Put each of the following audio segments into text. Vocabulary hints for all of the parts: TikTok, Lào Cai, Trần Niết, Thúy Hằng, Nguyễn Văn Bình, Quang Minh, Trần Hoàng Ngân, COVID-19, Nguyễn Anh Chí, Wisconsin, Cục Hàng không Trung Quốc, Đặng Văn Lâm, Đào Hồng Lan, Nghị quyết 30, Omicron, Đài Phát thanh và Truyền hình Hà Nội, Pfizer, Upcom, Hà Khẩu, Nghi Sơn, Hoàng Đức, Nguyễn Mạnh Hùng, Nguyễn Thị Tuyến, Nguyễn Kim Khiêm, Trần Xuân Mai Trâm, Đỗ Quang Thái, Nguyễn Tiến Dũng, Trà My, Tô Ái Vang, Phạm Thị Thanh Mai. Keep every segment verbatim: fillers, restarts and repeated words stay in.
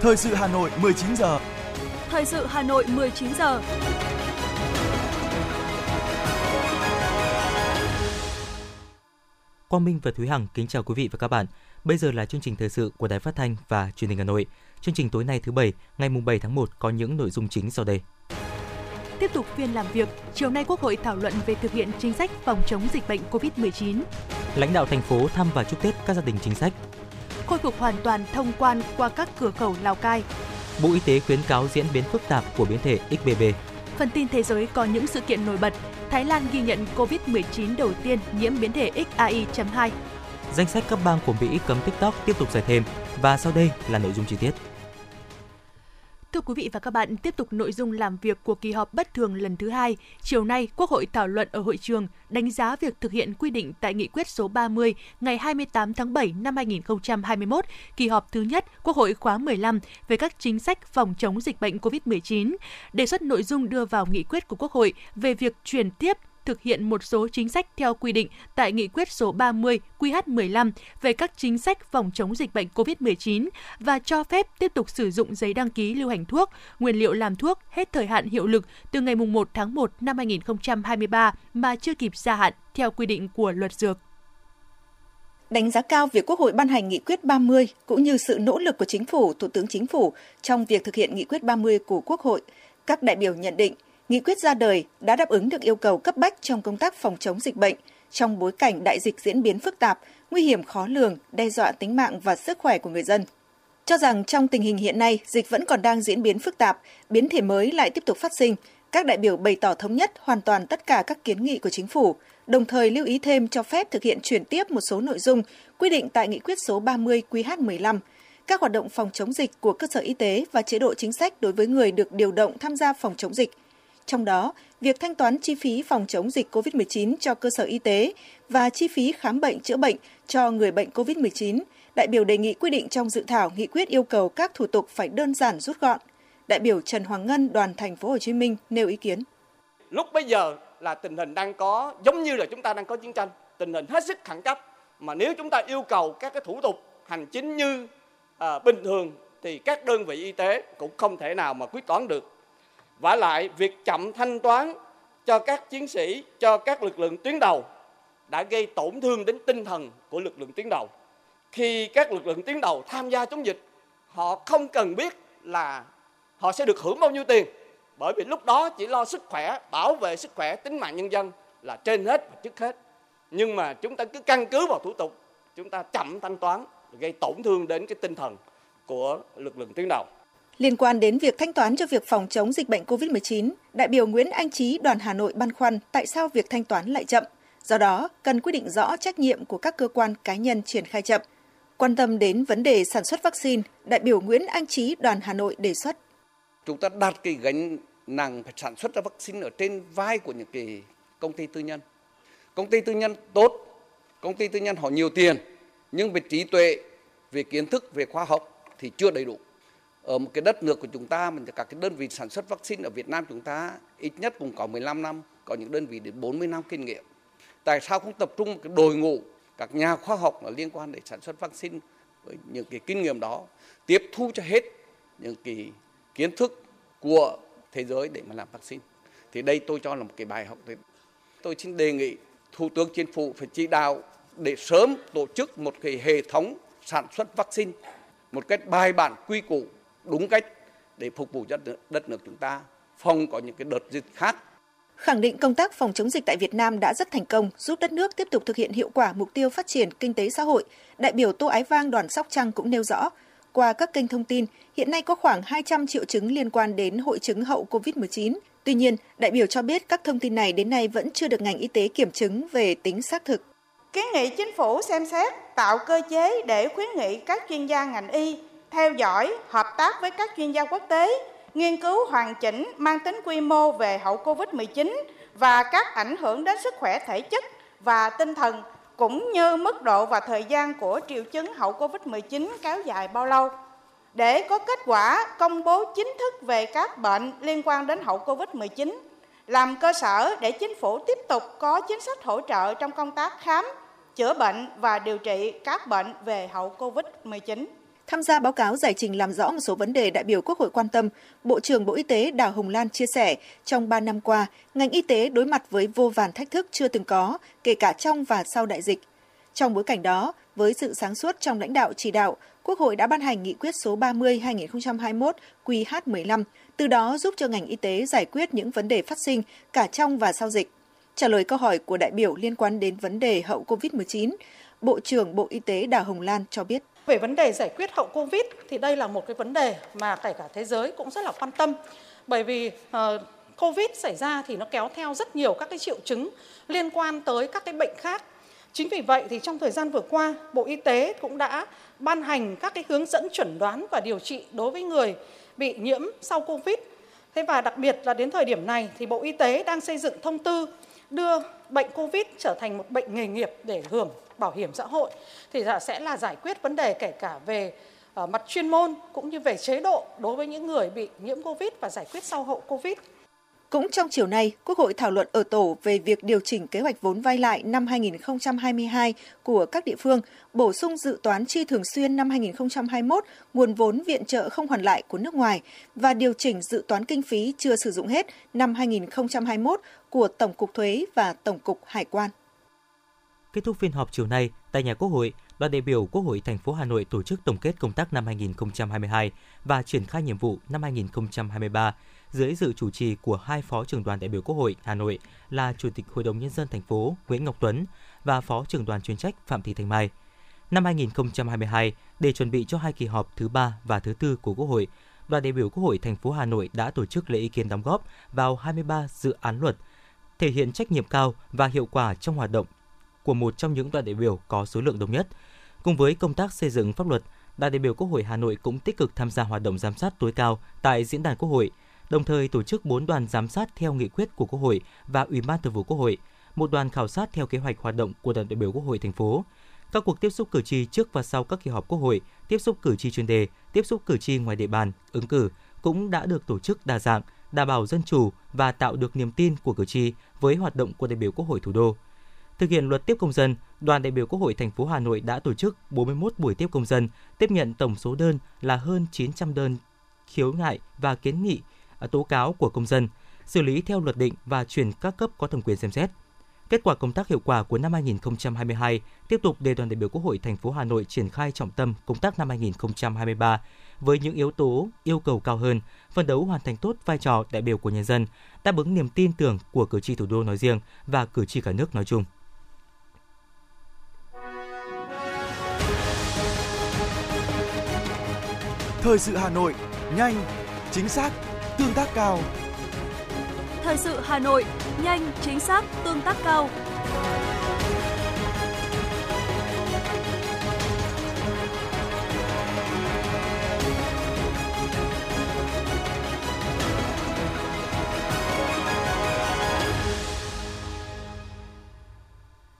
Thời sự Hà Nội mười chín giờ. Thời sự Hà Nội mười chín giờ. Quang Minh và Thúy Hằng kính chào quý vị và các bạn. Bây giờ là chương trình thời sự của Đài Phát thanh và Truyền hình Hà Nội. Chương trình tối nay thứ Bảy, ngày bảy tháng một có những nội dung chính sau đây. Tiếp tục phiên làm việc, chiều nay Quốc hội thảo luận về thực hiện chính sách phòng chống dịch bệnh cô vít mười chín. Lãnh đạo thành phố thăm và chúc Tết các gia đình chính sách. Khôi phục hoàn toàn thông quan qua các cửa khẩu Lào Cai. Bộ Y tế khuyến cáo diễn biến phức tạp của biến thể ích bê bê. Phần tin thế giới có những sự kiện nổi bật. Thái Lan ghi nhận cô vít mười chín đầu tiên nhiễm biến thể ích a i chấm hai. Danh sách các bang của Mỹ cấm TikTok tiếp tục dài thêm. Và sau đây là nội dung chi tiết. Thưa quý vị và các bạn, tiếp tục nội dung làm việc của kỳ họp bất thường lần thứ hai. Chiều nay, Quốc hội thảo luận ở hội trường đánh giá việc thực hiện quy định tại Nghị quyết số ba mươi ngày hai mươi tám tháng bảy năm hai nghìn không trăm hai mươi mốt, kỳ họp thứ nhất Quốc hội khóa mười lăm về các chính sách phòng chống dịch bệnh cô vít mười chín, đề xuất nội dung đưa vào nghị quyết của Quốc hội về việc chuyển tiếp thực hiện một số chính sách theo quy định tại Nghị quyết số ba mươi quy hát mười lăm về các chính sách phòng chống dịch bệnh cô vít mười chín và cho phép tiếp tục sử dụng giấy đăng ký lưu hành thuốc, nguyên liệu làm thuốc hết thời hạn hiệu lực từ ngày một tháng một năm hai nghìn không trăm hai mươi ba mà chưa kịp gia hạn theo quy định của Luật Dược. Đánh giá cao việc Quốc hội ban hành Nghị quyết ba mươi cũng như sự nỗ lực của Chính phủ, Thủ tướng Chính phủ trong việc thực hiện Nghị quyết ba mươi của Quốc hội, các đại biểu nhận định Nghị quyết ra đời đã đáp ứng được yêu cầu cấp bách trong công tác phòng chống dịch bệnh, trong bối cảnh đại dịch diễn biến phức tạp, nguy hiểm khó lường, đe dọa tính mạng và sức khỏe của người dân. Cho rằng trong tình hình hiện nay, dịch vẫn còn đang diễn biến phức tạp, biến thể mới lại tiếp tục phát sinh, các đại biểu bày tỏ thống nhất hoàn toàn tất cả các kiến nghị của Chính phủ, đồng thời lưu ý thêm cho phép thực hiện chuyển tiếp một số nội dung quy định tại Nghị quyết số ba mươi quy hát mười lăm, các hoạt động phòng chống dịch của cơ sở y tế và chế độ chính sách đối với người được điều động tham gia phòng chống dịch. Trong đó, việc thanh toán chi phí phòng chống dịch cô vít mười chín cho cơ sở y tế và chi phí khám bệnh chữa bệnh cho người bệnh cô vít mười chín, đại biểu đề nghị quy định trong dự thảo nghị quyết yêu cầu các thủ tục phải đơn giản rút gọn. Đại biểu Trần Hoàng Ngân, đoàn thành phố Hồ Chí Minh nêu ý kiến. Lúc bây giờ là tình hình đang có giống như là chúng ta đang có chiến tranh, tình hình hết sức khẩn cấp, mà nếu chúng ta yêu cầu các cái thủ tục hành chính như à, bình thường thì các đơn vị y tế cũng không thể nào mà quyết toán được. Vả lại, việc chậm thanh toán cho các chiến sĩ, cho các lực lượng tuyến đầu đã gây tổn thương đến tinh thần của lực lượng tuyến đầu. Khi các lực lượng tuyến đầu tham gia chống dịch, họ không cần biết là họ sẽ được hưởng bao nhiêu tiền. Bởi vì lúc đó chỉ lo sức khỏe, bảo vệ sức khỏe, tính mạng nhân dân là trên hết và trước hết. Nhưng mà chúng ta cứ căn cứ vào thủ tục, chúng ta chậm thanh toán, gây tổn thương đến cái tinh thần của lực lượng tuyến đầu. Liên quan đến việc thanh toán cho việc phòng chống dịch bệnh cô vít mười chín, đại biểu Nguyễn Anh Chí, đoàn Hà Nội băn khoăn tại sao việc thanh toán lại chậm. Do đó, cần quy định rõ trách nhiệm của các cơ quan cá nhân triển khai chậm. Quan tâm đến vấn đề sản xuất vaccine, đại biểu Nguyễn Anh Chí, đoàn Hà Nội đề xuất. Chúng ta đặt cái gánh nặng phải sản xuất ra vaccine ở trên vai của những cái công ty tư nhân. Công ty tư nhân tốt, công ty tư nhân họ nhiều tiền, nhưng về trí tuệ, về kiến thức, về khoa học thì chưa đầy đủ. Ở một cái đất nước của chúng ta, mình các cái đơn vị sản xuất vaccine ở Việt Nam chúng ta ít nhất cũng có mười lăm năm, có những đơn vị đến bốn mươi năm kinh nghiệm. Tại sao không tập trung cái đội ngũ, các nhà khoa học liên quan để sản xuất vaccine với những cái kinh nghiệm đó, tiếp thu cho hết những cái kiến thức của thế giới để mà làm vaccine. Thì đây tôi cho là một cái bài học. Tôi xin đề nghị Thủ tướng Chính phủ phải chỉ đạo để sớm tổ chức một cái hệ thống sản xuất vaccine, một cách bài bản quy củ, đúng cách để phục vụ đất nước, đất nước chúng ta không có những cái đợt dịch khác. Khẳng định công tác phòng chống dịch tại Việt Nam đã rất thành công, giúp đất nước tiếp tục thực hiện hiệu quả mục tiêu phát triển kinh tế xã hội, đại biểu Tô Ái Vang, đoàn Sóc Trăng cũng nêu rõ, qua các kênh thông tin, hiện nay có khoảng hai trăm triệu chứng liên quan đến hội chứng hậu cô vít mười chín. Tuy nhiên, đại biểu cho biết các thông tin này đến nay vẫn chưa được ngành y tế kiểm chứng về tính xác thực. Kiến nghị Chính phủ xem xét tạo cơ chế để khuyến nghị các chuyên gia ngành y theo dõi, hợp tác với các chuyên gia quốc tế, nghiên cứu hoàn chỉnh mang tính quy mô về hậu cô vít mười chín và các ảnh hưởng đến sức khỏe thể chất và tinh thần, cũng như mức độ và thời gian của triệu chứng hậu cô vít mười chín kéo dài bao lâu, để có kết quả công bố chính thức về các bệnh liên quan đến hậu cô vít mười chín, làm cơ sở để Chính phủ tiếp tục có chính sách hỗ trợ trong công tác khám, chữa bệnh và điều trị các bệnh về hậu cô vít mười chín. Tham gia báo cáo giải trình làm rõ một số vấn đề đại biểu Quốc hội quan tâm, Bộ trưởng Bộ Y tế Đào Hồng Lan chia sẻ, trong ba năm qua, ngành y tế đối mặt với vô vàn thách thức chưa từng có, kể cả trong và sau đại dịch. Trong bối cảnh đó, với sự sáng suốt trong lãnh đạo chỉ đạo, Quốc hội đã ban hành Nghị quyết số ba mươi trên hai nghìn không trăm hai mươi mốt Q H mười lăm, từ đó giúp cho ngành y tế giải quyết những vấn đề phát sinh cả trong và sau dịch. Trả lời câu hỏi của đại biểu liên quan đến vấn đề hậu Covid mười chín, Bộ trưởng Bộ Y tế Đào Hồng Lan cho biết. Về vấn đề giải quyết hậu Covid thì đây là một cái vấn đề mà kể cả thế giới cũng rất là quan tâm. Bởi vì uh, Covid xảy ra thì nó kéo theo rất nhiều các cái triệu chứng liên quan tới các cái bệnh khác. Chính vì vậy thì trong thời gian vừa qua, Bộ Y tế cũng đã ban hành các cái hướng dẫn chuẩn đoán và điều trị đối với người bị nhiễm sau Covid. Thế và đặc biệt là đến thời điểm này thì Bộ Y tế đang xây dựng thông tư đưa bệnh Covid trở thành một bệnh nghề nghiệp để hưởng bảo hiểm xã hội, thì sẽ là giải quyết vấn đề kể cả về mặt chuyên môn cũng như về chế độ đối với những người bị nhiễm Covid và giải quyết sau hậu Covid. Cũng trong chiều nay, Quốc hội thảo luận ở tổ về việc điều chỉnh kế hoạch vốn vay lại năm hai nghìn không trăm hai mươi hai của các địa phương, bổ sung dự toán chi thường xuyên năm hai nghìn không trăm hai mươi mốt, nguồn vốn viện trợ không hoàn lại của nước ngoài và điều chỉnh dự toán kinh phí chưa sử dụng hết năm hai nghìn không trăm hai mươi mốt của Tổng cục Thuế và Tổng cục Hải quan. Kết thúc phiên họp chiều nay, tại nhà Quốc hội, đoàn đại biểu Quốc hội thành phố Hà Nội tổ chức tổng kết công tác năm hai nghìn không trăm hai mươi hai và triển khai nhiệm vụ năm hai nghìn không trăm hai mươi ba. Dưới sự chủ trì của hai Phó trưởng đoàn đại biểu Quốc hội Hà Nội là Chủ tịch Hội đồng Nhân dân thành phố Nguyễn Ngọc Tuấn và Phó trưởng đoàn chuyên trách Phạm Thị Thanh Mai. Năm hai nghìn không trăm hai mươi hai, để chuẩn bị cho hai kỳ họp thứ ba và thứ tư của Quốc hội, đoàn đại biểu Quốc hội thành phố Hà Nội đã tổ chức lấy ý kiến đóng góp vào hai mươi ba dự án luật, thể hiện trách nhiệm cao và hiệu quả trong hoạt động của một trong những đoàn đại biểu có số lượng đông nhất. Cùng với công tác xây dựng pháp luật, đoàn đại biểu Quốc hội Hà Nội cũng tích cực tham gia hoạt động giám sát tối cao tại diễn đàn Quốc hội, đồng thời tổ chức bốn đoàn giám sát theo nghị quyết của Quốc hội và Ủy ban Thường vụ Quốc hội, một đoàn khảo sát theo kế hoạch hoạt động của đoàn đại biểu Quốc hội thành phố. Các cuộc tiếp xúc cử tri trước và sau các kỳ họp Quốc hội, tiếp xúc cử tri chuyên đề, tiếp xúc cử tri ngoài địa bàn ứng cử cũng đã được tổ chức đa dạng, đảm bảo dân chủ và tạo được niềm tin của cử tri với hoạt động của đại biểu Quốc hội thủ đô. Thực hiện luật tiếp công dân, đoàn đại biểu Quốc hội thành phố Hà Nội đã tổ chức bốn mươi mốt buổi tiếp công dân, tiếp nhận tổng số đơn là hơn chín trăm đơn khiếu nại và kiến nghị tố cáo của công dân, xử lý theo luật định và chuyển các cấp có thẩm quyền xem xét. Kết quả công tác hiệu quả của năm hai nghìn không trăm hai mươi hai tiếp tục để đoàn đại biểu Quốc hội thành phố Hà Nội triển khai trọng tâm công tác năm hai nghìn không trăm hai mươi ba với những yếu tố yêu cầu cao hơn, phấn đấu hoàn thành tốt vai trò đại biểu của nhân dân, đáp ứng niềm tin tưởng của cử tri thủ đô nói riêng và cử tri cả nước nói chung. Thời sự Hà Nội, nhanh, chính xác, tương tác cao. Thời sự Hà Nội, nhanh, chính xác, tương tác cao.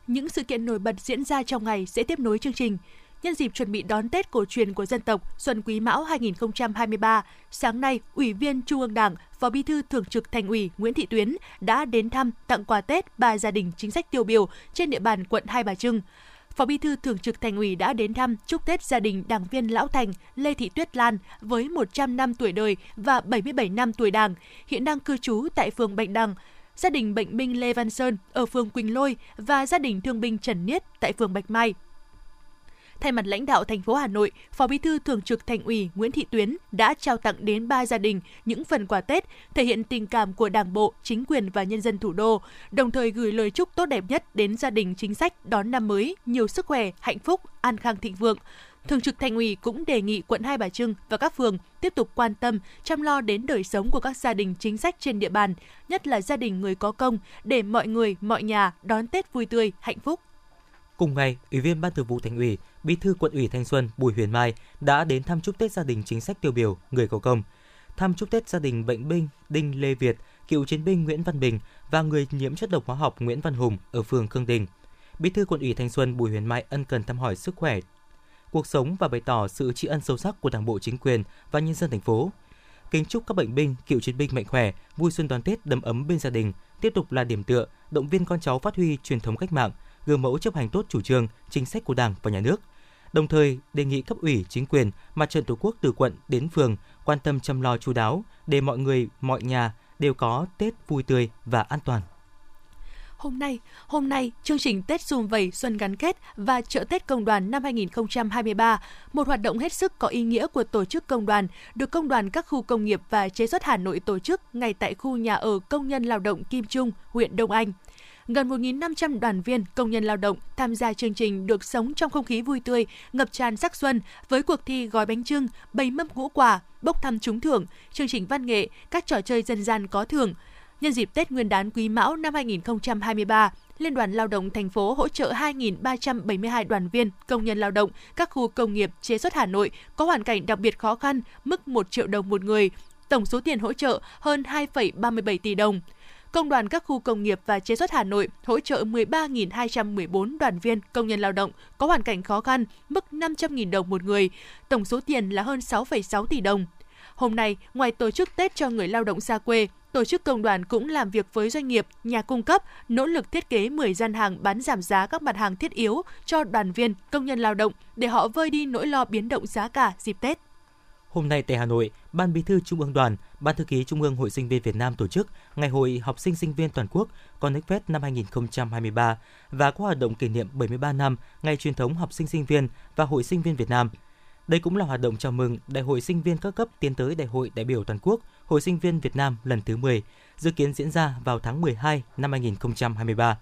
Những sự kiện nổi bật diễn ra trong ngày sẽ tiếp nối chương trình. Nhân dịp chuẩn bị đón Tết cổ truyền của dân tộc Xuân Quý Mão hai nghìn không trăm hai mươi ba, sáng nay, Ủy viên Trung ương Đảng, Phó Bí thư Thường trực Thành ủy Nguyễn Thị Tuyến đã đến thăm tặng quà Tết ba gia đình chính sách tiêu biểu trên địa bàn quận Hai Bà Trưng. Phó Bí thư Thường trực Thành ủy đã đến thăm chúc Tết gia đình đảng viên lão thành Lê Thị Tuyết Lan với một trăm năm tuổi đời và bảy mươi bảy năm tuổi Đảng, hiện đang cư trú tại phường Bạch Đằng, gia đình bệnh binh Lê Văn Sơn ở phường Quỳnh Lôi và gia đình thương binh Trần Niết tại phường Bạch Mai. Thay mặt lãnh đạo thành phố Hà Nội, Phó Bí thư Thường trực Thành ủy Nguyễn Thị Tuyến đã trao tặng đến ba gia đình những phần quà Tết thể hiện tình cảm của Đảng bộ, chính quyền và nhân dân thủ đô, đồng thời gửi lời chúc tốt đẹp nhất đến gia đình chính sách đón năm mới, nhiều sức khỏe, hạnh phúc, an khang thịnh vượng. Thường trực Thành ủy cũng đề nghị quận Hai Bà Trưng và các phường tiếp tục quan tâm, chăm lo đến đời sống của các gia đình chính sách trên địa bàn, nhất là gia đình người có công, để mọi người, mọi nhà đón Tết vui tươi, hạnh phúc. Cùng ngày, Ủy viên Ban Thường vụ Thành ủy, Bí thư Quận ủy Thanh Xuân Bùi Huyền Mai đã đến thăm chúc Tết gia đình chính sách tiêu biểu, người có công, thăm chúc Tết gia đình bệnh binh Đinh Lê Việt, cựu chiến binh Nguyễn Văn Bình và người nhiễm chất độc hóa học Nguyễn Văn Hùng ở phường Khương Đình. Bí thư Quận ủy Thanh Xuân Bùi Huyền Mai ân cần thăm hỏi sức khỏe, cuộc sống và bày tỏ sự tri ân sâu sắc của Đảng bộ, chính quyền và nhân dân thành phố. Kính chúc các bệnh binh, cựu chiến binh mạnh khỏe, vui xuân đón Tết đầm ấm bên gia đình, tiếp tục là điểm tựa, động viên con cháu phát huy truyền thống cách mạng, gương mẫu chấp hành tốt chủ trương, chính sách của Đảng và Nhà nước. đồng thời đề nghị cấp ủy, chính quyền, mặt trận tổ quốc từ quận đến phường quan tâm chăm lo chu đáo để mọi người, mọi nhà đều có Tết vui tươi và an toàn. Hôm nay, hôm nay chương trình Tết Sum Vầy Xuân Gắn Kết và Chợ Tết Công đoàn năm hai không hai ba, một hoạt động hết sức có ý nghĩa của tổ chức công đoàn, được Công đoàn các khu công nghiệp và chế xuất Hà Nội tổ chức ngay tại khu nhà ở công nhân lao động Kim Trung, huyện Đông Anh. Gần một nghìn năm trăm đoàn viên công nhân lao động tham gia chương trình được sống trong không khí vui tươi, ngập tràn sắc xuân với cuộc thi gói bánh chưng, bày mâm ngũ quả, bốc thăm trúng thưởng, chương trình văn nghệ, các trò chơi dân gian có thưởng. Nhân dịp Tết Nguyên đán Quý Mão năm hai không hai ba, Liên đoàn Lao động thành phố hỗ trợ hai nghìn ba trăm bảy mươi hai đoàn viên công nhân lao động các khu công nghiệp chế xuất Hà Nội có hoàn cảnh đặc biệt khó khăn mức một triệu đồng một người, tổng số tiền hỗ trợ hơn hai phẩy ba mươi bảy tỷ đồng. Công đoàn các khu công nghiệp và chế xuất Hà Nội hỗ trợ mười ba nghìn hai trăm mười bốn đoàn viên công nhân lao động có hoàn cảnh khó khăn mức năm trăm nghìn đồng một người, tổng số tiền là hơn sáu phẩy sáu tỷ đồng. Hôm nay, ngoài tổ chức Tết cho người lao động xa quê, tổ chức công đoàn cũng làm việc với doanh nghiệp, nhà cung cấp, nỗ lực thiết kế mười gian hàng bán giảm giá các mặt hàng thiết yếu cho đoàn viên, công nhân lao động để họ vơi đi nỗi lo biến động giá cả dịp Tết. Hôm nay tại Hà Nội, Ban Bí thư Trung ương Đoàn, Ban Thư ký Trung ương Hội Sinh viên Việt Nam tổ chức Ngày hội học sinh sinh viên toàn quốc ConnectFest năm hai không hai ba và các hoạt động kỷ niệm bảy mươi ba năm Ngày truyền thống học sinh sinh viên và Hội Sinh viên Việt Nam. Đây cũng là hoạt động chào mừng Đại hội sinh viên các cấp tiến tới Đại hội đại biểu toàn quốc Hội Sinh viên Việt Nam lần thứ mười, dự kiến diễn ra vào tháng mười hai năm hai không hai ba.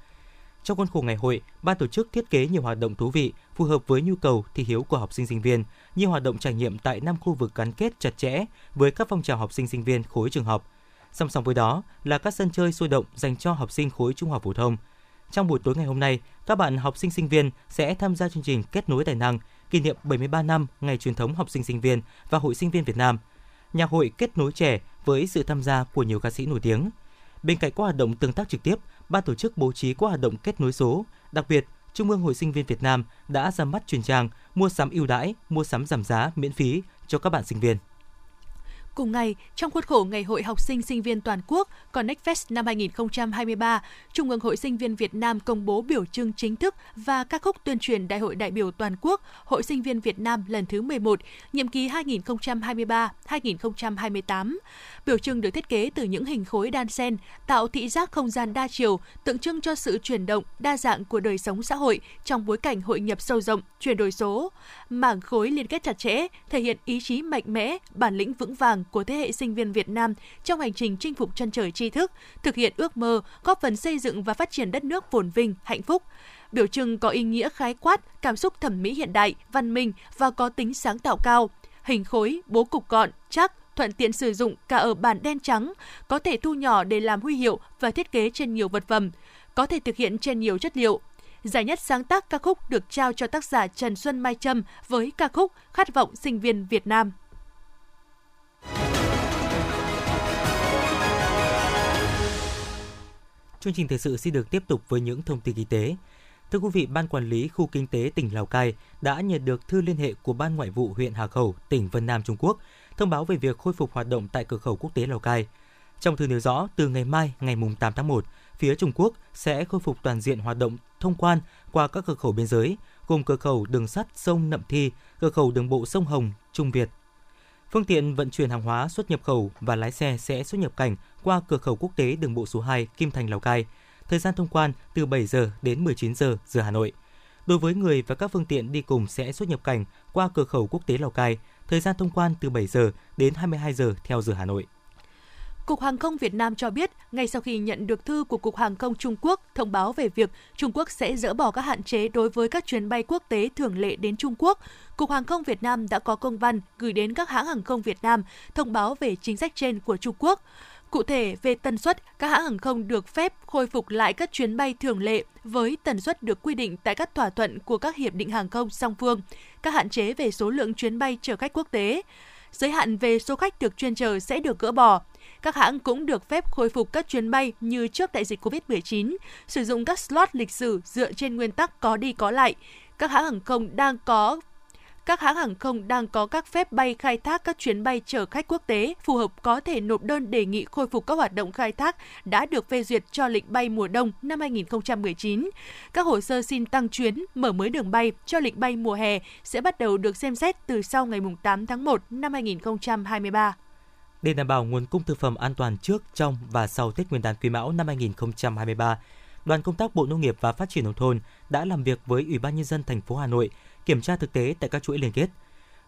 Trong khuôn khổ ngày hội, ban tổ chức thiết kế nhiều hoạt động thú vị phù hợp với nhu cầu thị hiếu của học sinh sinh viên, như hoạt động trải nghiệm tại năm khu vực gắn kết chặt chẽ với các phong trào học sinh sinh viên khối trường học. Song song với đó là các sân chơi sôi động dành cho học sinh khối trung học phổ thông. Trong buổi tối ngày hôm nay, các bạn học sinh sinh viên sẽ tham gia chương trình Kết nối tài năng kỷ niệm bảy mươi ba năm Ngày truyền thống học sinh sinh viên và Hội Sinh viên Việt Nam. Nhà hội kết nối trẻ với sự tham gia của nhiều ca sĩ nổi tiếng. Bên cạnh các hoạt động tương tác trực tiếp, ban tổ chức bố trí các hoạt động kết nối số. Đặc biệt, Trung ương Hội Sinh viên Việt Nam đã ra mắt chuyên trang mua sắm ưu đãi, mua sắm giảm giá miễn phí cho các bạn sinh viên. Cùng ngày, trong khuôn khổ Ngày hội học sinh sinh viên toàn quốc ConnectFest năm hai không hai ba, Trung ương Hội Sinh viên Việt Nam công bố biểu trưng chính thức và ca khúc tuyên truyền Đại hội đại biểu toàn quốc Hội Sinh viên Việt Nam lần thứ mười một, nhiệm kỳ hai nghìn không trăm hai mươi ba đến hai nghìn không trăm hai mươi tám. Biểu trưng được thiết kế từ những hình khối đan xen, tạo thị giác không gian đa chiều, tượng trưng cho sự chuyển động, đa dạng của đời sống xã hội trong bối cảnh hội nhập sâu rộng, chuyển đổi số. Mảng khối liên kết chặt chẽ, thể hiện ý chí mạnh mẽ, bản lĩnh vững vàng của thế hệ sinh viên Việt Nam trong hành trình chinh phục chân trời tri thức, thực hiện ước mơ, góp phần xây dựng và phát triển đất nước phồn vinh, hạnh phúc. Biểu trưng có ý nghĩa khái quát, cảm xúc thẩm mỹ hiện đại, văn minh và có tính sáng tạo cao. Hình khối, bố cục gọn, chắc, thuận tiện sử dụng cả ở bản đen trắng, có thể thu nhỏ để làm huy hiệu và thiết kế trên nhiều vật phẩm, có thể thực hiện trên nhiều chất liệu. Giải nhất sáng tác ca khúc được trao cho tác giả Trần Xuân Mai Trâm với ca khúc Khát vọng sinh viên Việt Nam. Chương trình thời sự xin được tiếp tục với những thông tin y tế. Thưa quý vị, Ban Quản lý Khu Kinh tế tỉnh Lào Cai đã nhận được thư liên hệ của Ban Ngoại vụ huyện Hà Khẩu, tỉnh Vân Nam, Trung Quốc, thông báo về việc khôi phục hoạt động tại cửa khẩu quốc tế Lào Cai. Trong thư nêu rõ, từ ngày mai, ngày tám tháng một, phía Trung Quốc sẽ khôi phục toàn diện hoạt động thông quan qua các cửa khẩu biên giới, gồm cửa khẩu đường sắt sông Nậm Thi, cửa khẩu đường bộ sông Hồng, Trung Việt. Phương tiện vận chuyển hàng hóa xuất nhập khẩu và lái xe sẽ xuất nhập cảnh qua cửa khẩu quốc tế đường bộ số hai Kim Thành, Lào Cai. Thời gian thông quan từ bảy giờ đến mười chín giờ giờ Hà Nội. Đối với người và các phương tiện đi cùng sẽ xuất nhập cảnh qua cửa khẩu quốc tế Lào Cai. Thời gian thông quan từ bảy giờ đến hai mươi hai giờ theo giờ Hà Nội. Cục Hàng không Việt Nam cho biết, ngay sau khi nhận được thư của Cục Hàng không Trung Quốc thông báo về việc Trung Quốc sẽ dỡ bỏ các hạn chế đối với các chuyến bay quốc tế thường lệ đến Trung Quốc, Cục Hàng không Việt Nam đã có công văn gửi đến các hãng hàng không Việt Nam thông báo về chính sách trên của Trung Quốc. Cụ thể, về tần suất, các hãng hàng không được phép khôi phục lại các chuyến bay thường lệ với tần suất được quy định tại các thỏa thuận của các hiệp định hàng không song phương, các hạn chế về số lượng chuyến bay chở khách quốc tế. Giới hạn về số khách được chuyên chở sẽ được gỡ bỏ. Các hãng cũng được phép khôi phục các chuyến bay như trước đại dịch covid mười chín, sử dụng các slot lịch sử dựa trên nguyên tắc có đi có lại. Các hãng hàng không đang có các hãng hàng không đang có các phép bay khai thác các chuyến bay chở khách quốc tế phù hợp có thể nộp đơn đề nghị khôi phục các hoạt động khai thác đã được phê duyệt cho lịch bay mùa đông năm hai nghìn không trăm mười chín. Các hồ sơ xin tăng chuyến, mở mới đường bay cho lịch bay mùa hè sẽ bắt đầu được xem xét từ sau ngày tám tháng một năm hai nghìn không trăm hai mươi ba. Để đảm bảo nguồn cung thực phẩm an toàn trước, trong và sau Tết Nguyên đán Quý Mão năm hai nghìn không trăm hai mươi ba, Đoàn công tác Bộ Nông nghiệp và Phát triển Nông thôn đã làm việc với Ủy ban Nhân dân thành phố Hà Nội kiểm tra thực tế tại các chuỗi liên kết.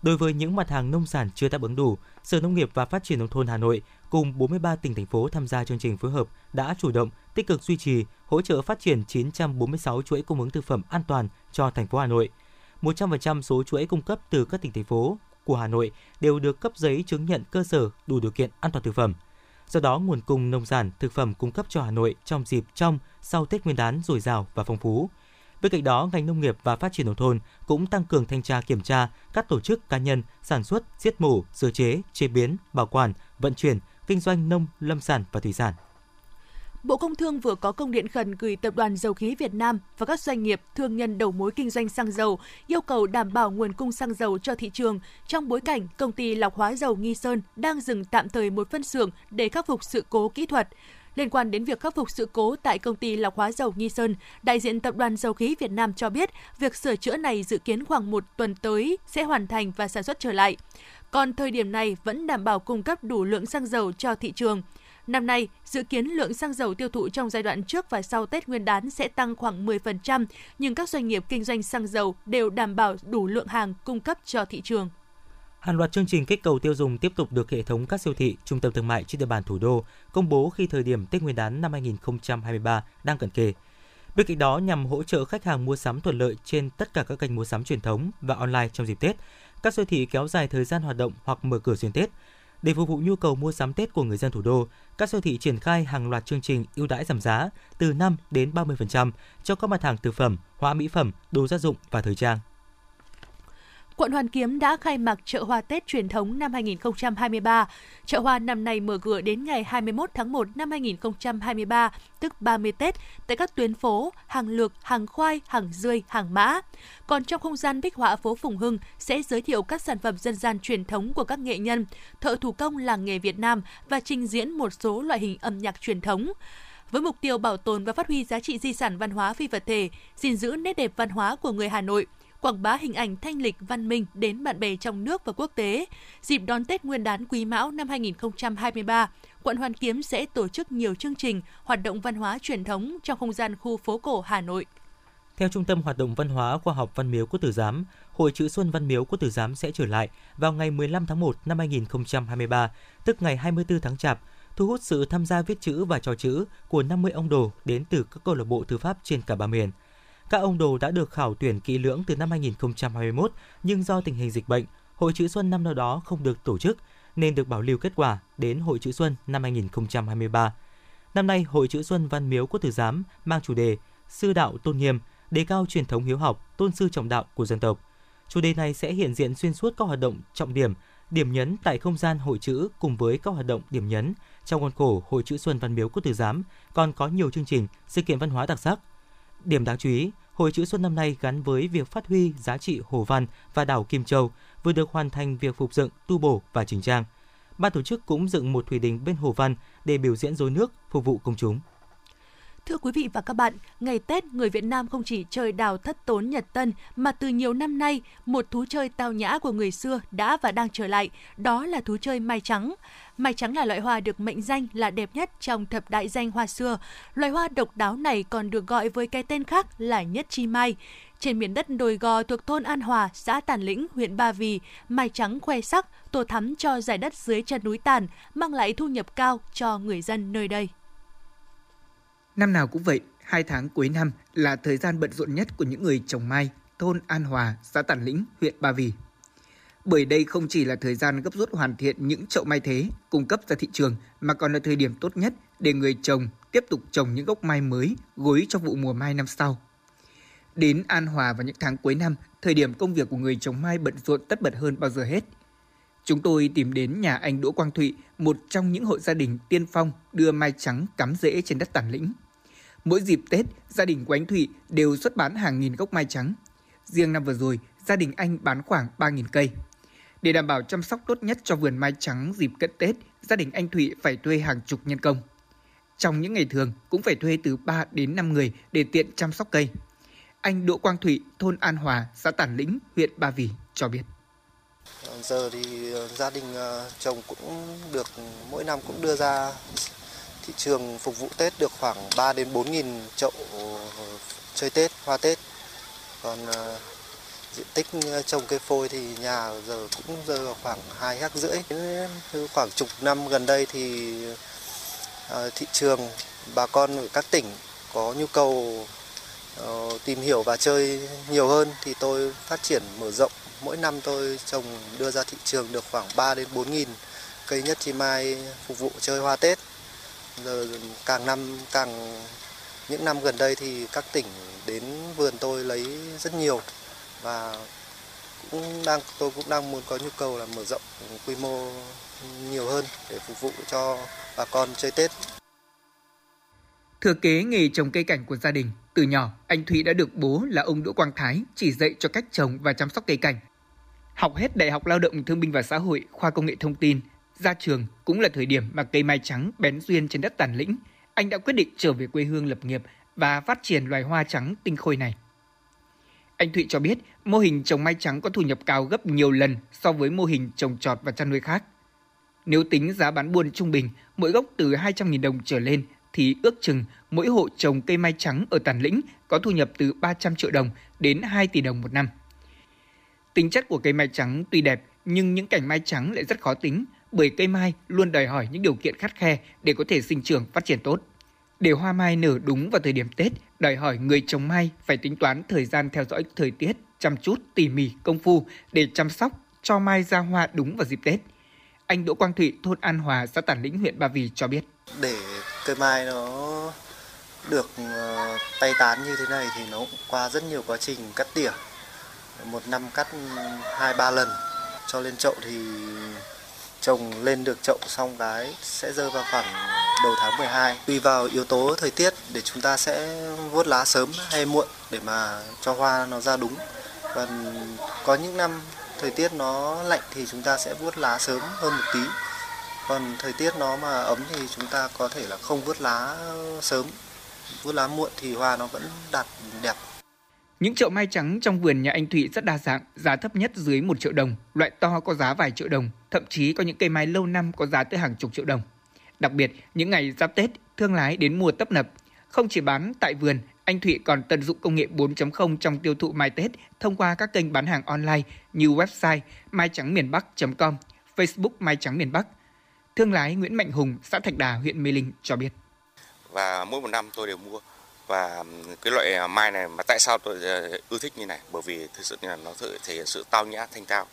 Đối với những mặt hàng nông sản chưa đáp ứng đủ, Sở Nông nghiệp và Phát triển Nông thôn Hà Nội cùng bốn mươi ba tỉnh thành phố tham gia chương trình phối hợp đã chủ động, tích cực duy trì, hỗ trợ phát triển chín trăm bốn mươi sáu chuỗi cung ứng thực phẩm an toàn cho thành phố Hà Nội. một trăm phần trăm số chuỗi cung cấp từ các tỉnh thành phố của Hà Nội đều được cấp giấy chứng nhận cơ sở đủ điều kiện an toàn thực phẩm. Do đó, nguồn cung nông sản, thực phẩm cung cấp cho Hà Nội trong dịp trong, sau Tết Nguyên đán dồi dào và phong phú. Bên cạnh đó, ngành nông nghiệp và phát triển nông thôn cũng tăng cường thanh tra kiểm tra các tổ chức cá nhân sản xuất, giết mổ, sơ chế, chế biến, bảo quản, vận chuyển, kinh doanh nông, lâm sản và thủy sản. Bộ Công Thương vừa có công điện khẩn gửi Tập đoàn Dầu khí Việt Nam và các doanh nghiệp thương nhân đầu mối kinh doanh xăng dầu yêu cầu đảm bảo nguồn cung xăng dầu cho thị trường trong bối cảnh công ty lọc hóa dầu Nghi Sơn đang dừng tạm thời một phân xưởng để khắc phục sự cố kỹ thuật. Liên quan đến việc khắc phục sự cố tại công ty lọc hóa dầu Nghi Sơn, đại diện Tập đoàn Dầu khí Việt Nam cho biết việc sửa chữa này dự kiến khoảng một tuần tới sẽ hoàn thành và sản xuất trở lại. Còn thời điểm này vẫn đảm bảo cung cấp đủ lượng xăng dầu cho thị trường. Năm nay, dự kiến lượng xăng dầu tiêu thụ trong giai đoạn trước và sau Tết Nguyên đán sẽ tăng khoảng mười phần trăm, nhưng các doanh nghiệp kinh doanh xăng dầu đều đảm bảo đủ lượng hàng cung cấp cho thị trường. Hàng loạt chương trình kích cầu tiêu dùng tiếp tục được hệ thống các siêu thị, trung tâm thương mại trên địa bàn thủ đô công bố khi thời điểm Tết Nguyên đán năm hai nghìn không trăm hai mươi ba đang cận kề. Bên cạnh đó, nhằm hỗ trợ khách hàng mua sắm thuận lợi trên tất cả các kênh mua sắm truyền thống và online trong dịp Tết, các siêu thị kéo dài thời gian hoạt động hoặc mở cửa xuyên Tết. Để phục vụ nhu cầu mua sắm Tết của người dân thủ đô, các siêu thị triển khai hàng loạt chương trình ưu đãi giảm giá từ năm đến ba mươi phần trăm cho các mặt hàng thực phẩm, hóa mỹ phẩm, đồ gia dụng và thời trang. Quận Hoàn Kiếm đã khai mạc chợ hoa Tết truyền thống năm hai nghìn không trăm hai mươi ba. Chợ hoa năm nay mở cửa đến ngày hai mươi mốt tháng một năm hai nghìn không trăm hai mươi ba, tức ba mươi Tết, tại các tuyến phố Hàng Lược, Hàng Khoai, Hàng Dươi, Hàng Mã. Còn trong không gian bích họa phố Phùng Hưng sẽ giới thiệu các sản phẩm dân gian truyền thống của các nghệ nhân, thợ thủ công làng nghề Việt Nam và trình diễn một số loại hình âm nhạc truyền thống. Với mục tiêu bảo tồn và phát huy giá trị di sản văn hóa phi vật thể, gìn giữ nét đẹp văn hóa của người Hà Nội, quảng bá hình ảnh thanh lịch văn minh đến bạn bè trong nước và quốc tế. Dịp đón Tết Nguyên đán Quý Mão năm hai nghìn không trăm hai mươi ba, quận Hoàn Kiếm sẽ tổ chức nhiều chương trình, hoạt động văn hóa truyền thống trong không gian khu phố cổ Hà Nội. Theo Trung tâm Hoạt động Văn hóa Khoa học Văn Miếu Quốc Tử Giám, Hội Chữ Xuân Văn Miếu Quốc Tử Giám sẽ trở lại vào ngày mười lăm tháng một năm hai nghìn không trăm hai mươi ba, tức ngày hai mươi tư tháng Chạp, thu hút sự tham gia viết chữ và trò chữ của năm mươi ông đồ đến từ các câu lạc bộ thư pháp trên cả ba miền. Các ông đồ đã được khảo tuyển kỹ lưỡng từ năm hai nghìn không trăm hai mươi mốt, nhưng do tình hình dịch bệnh, Hội Chữ Xuân năm nào đó không được tổ chức, nên được bảo lưu kết quả đến Hội Chữ Xuân năm hai nghìn không trăm hai mươi ba. Năm nay, Hội Chữ Xuân Văn Miếu Quốc Tử Giám mang chủ đề Sư Đạo Tôn Nghiêm, đề cao truyền thống hiếu học, tôn sư trọng đạo của dân tộc. Chủ đề này sẽ hiện diện xuyên suốt các hoạt động trọng điểm, điểm nhấn tại không gian Hội Chữ cùng với các hoạt động điểm nhấn. Trong khuôn khổ Hội Chữ Xuân Văn Miếu Quốc Tử Giám còn có nhiều chương trình, sự kiện văn hóa đặc sắc. Điểm đáng chú ý, Hội Chữ Xuân năm nay gắn với việc phát huy giá trị Hồ Văn và đảo Kim Châu, vừa được hoàn thành việc phục dựng, tu bổ và chỉnh trang. Ban tổ chức cũng dựng một thủy đình bên Hồ Văn để biểu diễn rối nước, phục vụ công chúng. Thưa quý vị và các bạn, ngày Tết, người Việt Nam không chỉ chơi đào thất tốn nhật tân, mà từ nhiều năm nay, một thú chơi tao nhã của người xưa đã và đang trở lại, đó là thú chơi mai trắng. Mai trắng là loại hoa được mệnh danh là đẹp nhất trong thập đại danh hoa xưa. Loài hoa độc đáo này còn được gọi với cái tên khác là nhất chi mai. Trên miền đất đồi gò thuộc thôn An Hòa, xã Tản Lĩnh, huyện Ba Vì, mai trắng khoe sắc, tô thắm cho dải đất dưới chân núi Tản, mang lại thu nhập cao cho người dân nơi đây. Năm nào cũng vậy, hai tháng cuối năm là thời gian bận rộn nhất của những người trồng mai, thôn An Hòa, xã Tản Lĩnh, huyện Ba Vì. Bởi đây không chỉ là thời gian gấp rút hoàn thiện những chậu mai thế cung cấp ra thị trường, mà còn là thời điểm tốt nhất để người trồng tiếp tục trồng những gốc mai mới gối cho vụ mùa mai năm sau. Đến An Hòa vào những tháng cuối năm, thời điểm công việc của người trồng mai bận rộn tất bật hơn bao giờ hết. Chúng tôi tìm đến nhà anh Đỗ Quang Thụy, một trong những hộ gia đình tiên phong đưa mai trắng cắm rễ trên đất Tản Lĩnh. Mỗi dịp Tết, gia đình của anh Thụy đều xuất bán hàng nghìn gốc mai trắng. riêng năm vừa rồi, gia đình anh bán khoảng ba nghìn cây. Để đảm bảo chăm sóc tốt nhất cho vườn mai trắng dịp cận Tết, gia đình anh Thụy phải thuê hàng chục nhân công. Trong những ngày thường cũng phải thuê từ ba đến năm người để tiện chăm sóc cây. Anh Đỗ Quang Thụy, thôn An Hòa, xã Tản Lĩnh, huyện Ba Vì cho biết. Giờ thì gia đình chồng cũng được mỗi năm cũng đưa ra thị trường phục vụ Tết được khoảng ba đến bốn nghìn chậu chơi Tết, hoa Tết. Còn diện tích trồng cây phôi thì nhà giờ cũng rơi vào khoảng hai héc rưỡi. Khoảng chục năm gần đây thì thị trường bà con ở các tỉnh có nhu cầu tìm hiểu và chơi nhiều hơn thì tôi phát triển mở rộng. Mỗi năm tôi trồng đưa ra thị trường được khoảng ba đến bốn nghìn cây nhất chi mai phục vụ chơi hoa Tết. Giờ càng năm càng những năm gần đây thì các tỉnh đến vườn tôi lấy rất nhiều và cũng đang tôi cũng đang muốn có nhu cầu là mở rộng quy mô nhiều hơn để phục vụ cho bà con chơi Tết. Thừa kế nghề trồng cây cảnh của gia đình, từ nhỏ anh Thụy đã được bố là ông Đỗ Quang Thái chỉ dạy cho cách trồng và chăm sóc cây cảnh. Học hết Đại học Lao động Thương binh và Xã hội, khoa Công nghệ Thông tin, ra trường cũng là thời điểm mà cây mai trắng bén duyên trên đất Tản Lĩnh, anh đã quyết định trở về quê hương lập nghiệp và phát triển loài hoa trắng tinh khôi này. Anh Thụy cho biết mô hình trồng mai trắng có thu nhập cao gấp nhiều lần so với mô hình trồng trọt và chăn nuôi khác. Nếu tính giá bán buôn trung bình, mỗi gốc từ hai trăm nghìn đồng trở lên thì ước chừng mỗi hộ trồng cây mai trắng ở Tản Lĩnh có thu nhập từ ba trăm triệu đồng đến hai tỷ đồng một năm. Tính chất của cây mai trắng tuy đẹp nhưng những cảnh mai trắng lại rất khó tính bởi cây mai luôn đòi hỏi những điều kiện khắt khe để có thể sinh trưởng phát triển tốt. Để hoa mai nở đúng vào thời điểm Tết, đòi hỏi người trồng mai phải tính toán thời gian theo dõi thời tiết, chăm chút, tỉ mỉ, công phu để chăm sóc cho mai ra hoa đúng vào dịp Tết. Anh Đỗ Quang Thụy, thôn An Hòa, xã Tản Lĩnh, huyện Ba Vì cho biết. Để cây mai nó được tay tán như thế này thì nó cũng qua rất nhiều quá trình cắt tỉa. Một năm cắt hai ba lần cho lên chậu thì trồng lên được chậu xong cái sẽ rơi vào khoảng đầu tháng mười hai. Tùy vào yếu tố thời tiết để chúng ta sẽ vuốt lá sớm hay muộn để mà cho hoa nó ra đúng. Còn có những năm thời tiết nó lạnh thì chúng ta sẽ vuốt lá sớm hơn một tí. Còn thời tiết nó mà ấm thì chúng ta có thể là không vuốt lá sớm, vuốt lá muộn thì hoa nó vẫn đạt đẹp. Những chậu mai trắng trong vườn nhà anh Thụy rất đa dạng, giá thấp nhất dưới một triệu đồng, loại to có giá vài triệu đồng, thậm chí có những cây mai lâu năm có giá tới hàng chục triệu đồng. Đặc biệt, những ngày giáp Tết, thương lái đến mua tấp nập. Không chỉ bán tại vườn, anh Thụy còn tận dụng công nghệ bốn chấm không trong tiêu thụ mai Tết thông qua các kênh bán hàng online như website mai trắng miền bắc chấm com, Facebook Mai Trắng Miền Bắc. Thương lái Nguyễn Mạnh Hùng, xã Thạch Đà, huyện Mê Linh cho biết. Và mỗi một năm tôi đều mua. Và cái loại mai này mà tại sao tôi ưa thích như này? Bởi vì thực sự là nó thể hiện sự tao nhã, thanh tao.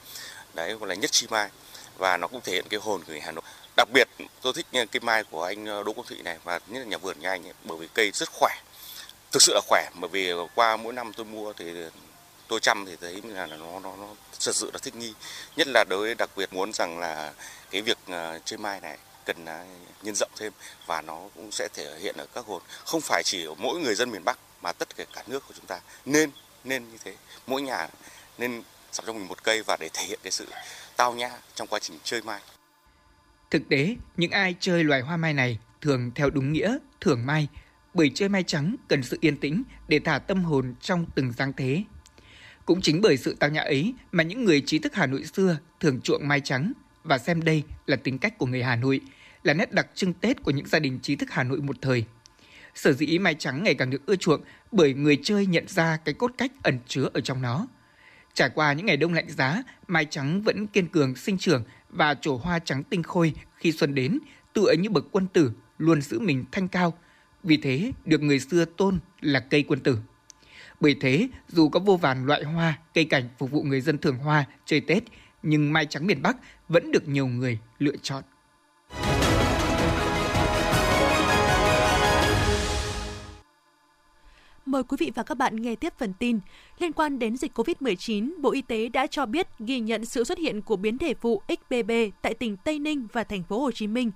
Đấy gọi là nhất chi mai. Và nó cũng thể hiện cái hồn của người Hà Nội. Đặc biệt tôi thích cây mai của anh Đỗ Quang Thụy này và nhất là nhà vườn nhà anh ấy, bởi vì cây rất khỏe. Thực sự là khỏe, bởi vì qua mỗi năm tôi mua thì tôi chăm thì thấy là nó nó nó thật sự là thích nghi. Nhất là đối với đặc biệt muốn rằng là cái việc chơi mai này cần nhân rộng thêm và nó cũng sẽ thể hiện ở các hồn không phải chỉ ở mỗi người dân miền Bắc mà tất cả cả nước của chúng ta nên nên như thế, mỗi nhà nên sắm cho mình một cây và để thể hiện cái sự tao nhã trong quá trình chơi mai. Thực tế, những ai chơi loài hoa mai này thường theo đúng nghĩa thưởng mai, bởi chơi mai trắng cần sự yên tĩnh để thả tâm hồn trong từng dáng thế. Cũng chính bởi sự tao nhã ấy mà những người trí thức Hà Nội xưa thường chuộng mai trắng và xem đây là tính cách của người Hà Nội, là nét đặc trưng Tết của những gia đình trí thức Hà Nội một thời. Sở dĩ mai trắng ngày càng được ưa chuộng bởi người chơi nhận ra cái cốt cách ẩn chứa ở trong nó. Trải qua những ngày đông lạnh giá, mai trắng vẫn kiên cường sinh trưởng và trổ hoa trắng tinh khôi khi xuân đến, tựa như bậc quân tử luôn giữ mình thanh cao. Vì thế, được người xưa tôn là cây quân tử. Bởi thế, dù có vô vàn loại hoa, cây cảnh phục vụ người dân thưởng hoa, chơi Tết, nhưng mai trắng miền Bắc vẫn được nhiều người lựa chọn. Mời quý vị và các bạn nghe tiếp phần tin. Liên quan đến dịch covid mười chín, Bộ Y tế đã cho biết ghi nhận sự xuất hiện của biến thể phụ X B B tại tỉnh Tây Ninh và thành phố Hồ Chí Minh.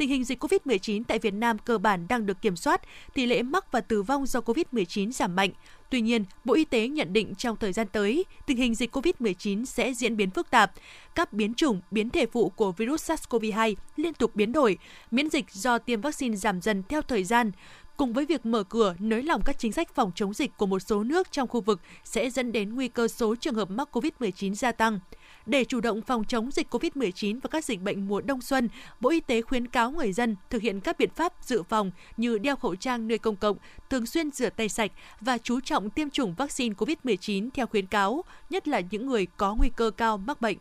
Tình hình dịch covid mười chín tại Việt Nam cơ bản đang được kiểm soát, tỷ lệ mắc và tử vong do covid mười chín giảm mạnh. Tuy nhiên, Bộ Y tế nhận định trong thời gian tới, tình hình dịch covid mười chín sẽ diễn biến phức tạp. Các biến chủng, biến thể phụ của virus SARS-xê o vê hai liên tục biến đổi, miễn dịch do tiêm vaccine giảm dần theo thời gian. Cùng với việc mở cửa, nới lỏng các chính sách phòng chống dịch của một số nước trong khu vực sẽ dẫn đến nguy cơ số trường hợp mắc covid mười chín gia tăng. Để chủ động phòng chống dịch covid mười chín và các dịch bệnh mùa đông xuân, Bộ Y tế khuyến cáo người dân thực hiện các biện pháp dự phòng như đeo khẩu trang nơi công cộng, thường xuyên rửa tay sạch và chú trọng tiêm chủng vaccine covid mười chín theo khuyến cáo, nhất là những người có nguy cơ cao mắc bệnh.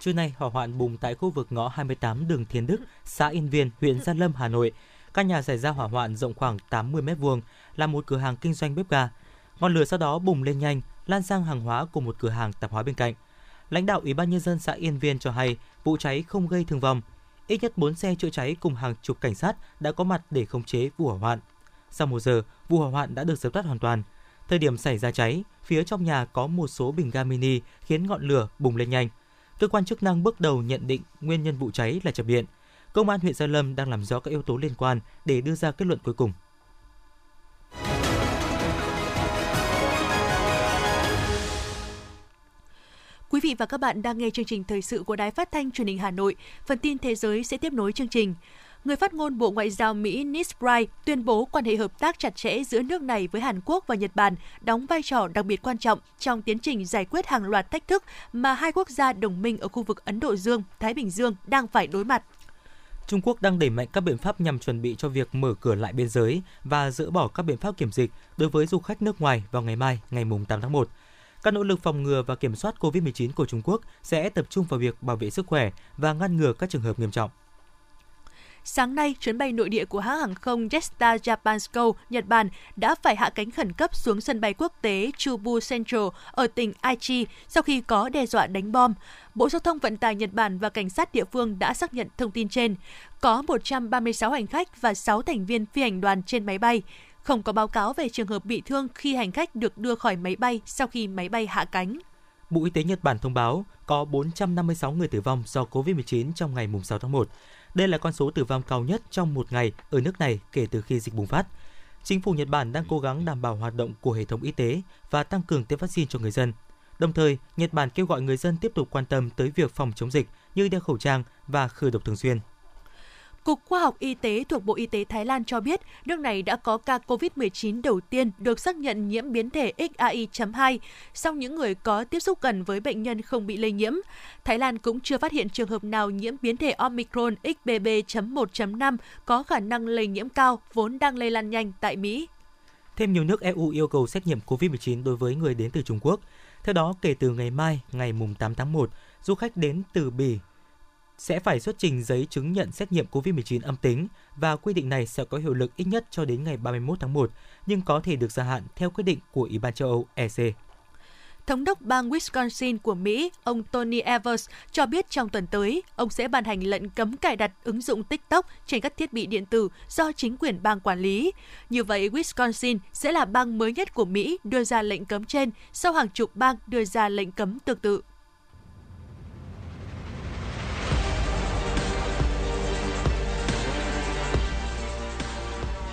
Trưa nay, hỏa hoạn bùng tại khu vực ngõ hai mươi tám đường Thiền Đức, xã Yên Viên, huyện Gia Lâm, Hà Nội. Căn nhà xảy ra hỏa hoạn rộng khoảng tám mươi mét vuông, là một cửa hàng kinh doanh bếp ga. Ngọn lửa sau đó bùng lên nhanh, lan sang hàng hóa của một cửa hàng tạp hóa bên cạnh. Lãnh đạo Ủy ban Nhân dân xã Yên Viên cho hay vụ cháy không gây thương vong. Ít nhất bốn xe chữa cháy cùng hàng chục cảnh sát đã có mặt để khống chế vụ hỏa hoạn. Sau một giờ, vụ hỏa hoạn đã được dập tắt hoàn toàn. Thời điểm xảy ra cháy, phía trong nhà có một số bình ga mini khiến ngọn lửa bùng lên nhanh. Cơ quan chức năng bước đầu nhận định nguyên nhân vụ cháy là chập điện. Công an huyện Gia Lâm đang làm rõ các yếu tố liên quan để đưa ra kết luận cuối cùng. Quý vị và các bạn đang nghe chương trình thời sự của Đài Phát thanh Truyền hình Hà Nội. Phần tin thế giới sẽ tiếp nối chương trình. Người phát ngôn Bộ Ngoại giao Mỹ Nispray tuyên bố quan hệ hợp tác chặt chẽ giữa nước này với Hàn Quốc và Nhật Bản đóng vai trò đặc biệt quan trọng trong tiến trình giải quyết hàng loạt thách thức mà hai quốc gia đồng minh ở khu vực Ấn Độ Dương-Thái Bình Dương đang phải đối mặt. Trung Quốc đang đẩy mạnh các biện pháp nhằm chuẩn bị cho việc mở cửa lại biên giới và dỡ bỏ các biện pháp kiểm dịch đối với du khách nước ngoài vào ngày mai, ngày tám tháng một. Các nỗ lực phòng ngừa và kiểm soát covid mười chín của Trung Quốc sẽ tập trung vào việc bảo vệ sức khỏe và ngăn ngừa các trường hợp nghiêm trọng. Sáng nay, chuyến bay nội địa của hãng hàng không Jetstar Japan, Nhật Bản đã phải hạ cánh khẩn cấp xuống sân bay quốc tế Chubu Central ở tỉnh Aichi sau khi có đe dọa đánh bom. Bộ Giao thông Vận tải Nhật Bản và cảnh sát địa phương đã xác nhận thông tin trên. Có một trăm ba mươi sáu hành khách và sáu thành viên phi hành đoàn trên máy bay. Không có báo cáo về trường hợp bị thương khi hành khách được đưa khỏi máy bay sau khi máy bay hạ cánh. Bộ Y tế Nhật Bản thông báo có bốn trăm năm mươi sáu người tử vong do covid mười chín trong ngày sáu tháng một. Đây là con số tử vong cao nhất trong một ngày ở nước này kể từ khi dịch bùng phát. Chính phủ Nhật Bản đang cố gắng đảm bảo hoạt động của hệ thống y tế và tăng cường tiêm vaccine cho người dân. Đồng thời, Nhật Bản kêu gọi người dân tiếp tục quan tâm tới việc phòng chống dịch như đeo khẩu trang và khử độc thường xuyên. Cục Khoa học Y tế thuộc Bộ Y tế Thái Lan cho biết nước này đã có ca covid mười chín đầu tiên được xác nhận nhiễm biến thể ích a i chấm hai, song những người có tiếp xúc gần với bệnh nhân không bị lây nhiễm. Thái Lan cũng chưa phát hiện trường hợp nào nhiễm biến thể Omicron ích bê bê chấm một chấm năm có khả năng lây nhiễm cao, vốn đang lây lan nhanh tại Mỹ. Thêm nhiều nước e u yêu cầu xét nghiệm covid mười chín đối với người đến từ Trung Quốc. Theo đó, kể từ ngày mai, ngày tám tháng một, du khách đến từ Bỉ sẽ phải xuất trình giấy chứng nhận xét nghiệm covid mười chín âm tính và quy định này sẽ có hiệu lực ít nhất cho đến ngày ba mươi mốt tháng một, nhưng có thể được gia hạn theo quyết định của Ủy ban châu Âu E C. Thống đốc bang Wisconsin của Mỹ, ông Tony Evers, cho biết trong tuần tới, ông sẽ ban hành lệnh cấm cài đặt ứng dụng TikTok trên các thiết bị điện tử do chính quyền bang quản lý. Như vậy, Wisconsin sẽ là bang mới nhất của Mỹ đưa ra lệnh cấm trên sau hàng chục bang đưa ra lệnh cấm tương tự.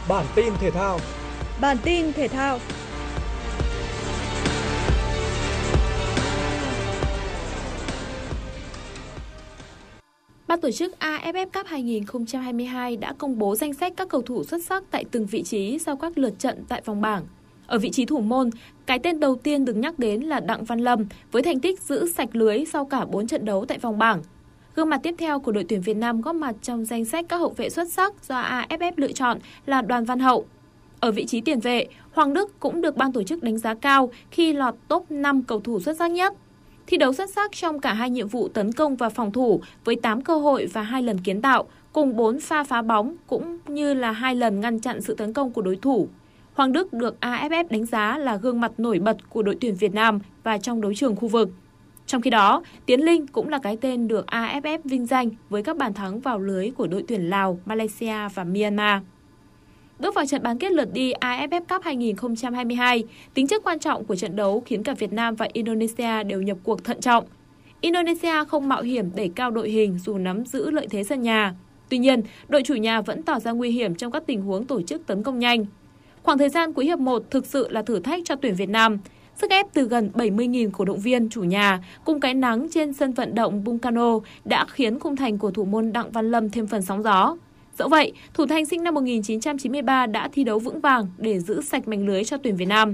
Bản tin thể thao. Bản tin thể thao. Ban tổ chức a ép ép Cup hai không hai hai đã công bố danh sách các cầu thủ xuất sắc tại từng vị trí sau các lượt trận tại vòng bảng. Ở vị trí thủ môn, cái tên đầu tiên được nhắc đến là Đặng Văn Lâm với thành tích giữ sạch lưới sau cả bốn trận đấu tại vòng bảng. Gương mặt tiếp theo của đội tuyển Việt Nam góp mặt trong danh sách các hậu vệ xuất sắc do a ép ép lựa chọn là Đoàn Văn Hậu. Ở vị trí tiền vệ, Hoàng Đức cũng được ban tổ chức đánh giá cao khi lọt top năm cầu thủ xuất sắc nhất. Thi đấu xuất sắc trong cả hai nhiệm vụ tấn công và phòng thủ với tám cơ hội và hai lần kiến tạo, cùng bốn pha phá bóng cũng như là hai lần ngăn chặn sự tấn công của đối thủ. Hoàng Đức được a ép ép đánh giá là gương mặt nổi bật của đội tuyển Việt Nam và trong đấu trường khu vực. Trong khi đó, Tiến Linh cũng là cái tên được a ép ép vinh danh với các bàn thắng vào lưới của đội tuyển Lào, Malaysia và Myanmar. Bước vào trận bán kết lượt đi a ép ép Cup hai không hai hai, tính chất quan trọng của trận đấu khiến cả Việt Nam và Indonesia đều nhập cuộc thận trọng. Indonesia không mạo hiểm đẩy cao đội hình dù nắm giữ lợi thế sân nhà. Tuy nhiên, đội chủ nhà vẫn tỏ ra nguy hiểm trong các tình huống tổ chức tấn công nhanh. Khoảng thời gian cuối hiệp một thực sự là thử thách cho tuyển Việt Nam. Sức ép từ gần bảy mươi nghìn cổ động viên chủ nhà cùng cái nắng trên sân vận động Bungkano đã khiến khung thành của thủ môn Đặng Văn Lâm thêm phần sóng gió. Dẫu vậy, thủ thành sinh năm một nghìn chín trăm chín mươi ba đã thi đấu vững vàng để giữ sạch mảnh lưới cho tuyển Việt Nam.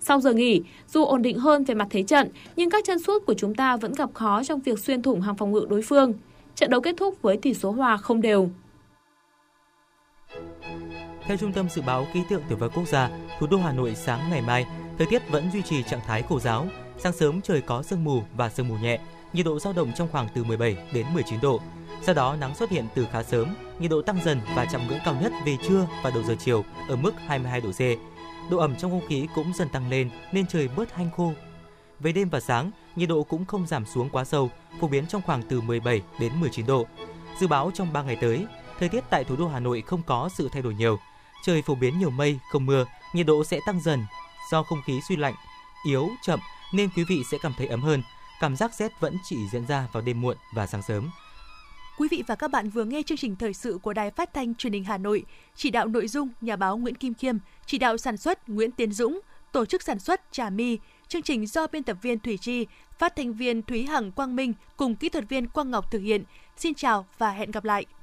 Sau giờ nghỉ, dù ổn định hơn về mặt thế trận, nhưng các chân sút của chúng ta vẫn gặp khó trong việc xuyên thủng hàng phòng ngự đối phương. Trận đấu kết thúc với tỷ số hòa không đều. Theo Trung tâm Dự báo Khí tượng Thủy văn Quốc gia, thủ đô Hà Nội sáng ngày mai, thời tiết vẫn duy trì trạng thái khô ráo. Sáng sớm trời có sương mù và sương mù nhẹ, nhiệt độ dao động trong khoảng từ mười bảy đến mười chín độ. Sau đó nắng xuất hiện từ khá sớm, nhiệt độ tăng dần và chạm ngưỡng cao nhất về trưa và đầu giờ chiều ở mức hai mươi hai độ C. Độ ẩm trong không khí cũng dần tăng lên nên trời bớt hanh khô. Về đêm và sáng, nhiệt độ cũng không giảm xuống quá sâu, phổ biến trong khoảng từ mười bảy đến mười chín độ. Dự báo trong ba ngày tới, thời tiết tại thủ đô Hà Nội không có sự thay đổi nhiều. Trời phổ biến nhiều mây, không mưa, nhiệt độ sẽ tăng dần do không khí suy lạnh, yếu, chậm nên quý vị sẽ cảm thấy ấm hơn. Cảm giác rét vẫn chỉ diễn ra vào đêm muộn và sáng sớm. Quý vị và các bạn vừa nghe chương trình thời sự của Đài Phát thanh Truyền hình Hà Nội, chỉ đạo nội dung nhà báo Nguyễn Kim Khiêm, chỉ đạo sản xuất Nguyễn Tiến Dũng, tổ chức sản xuất Trà My, chương trình do biên tập viên Thủy Chi, phát thanh viên Thúy Hằng, Quang Minh cùng kỹ thuật viên Quang Ngọc thực hiện. Xin chào và hẹn gặp lại.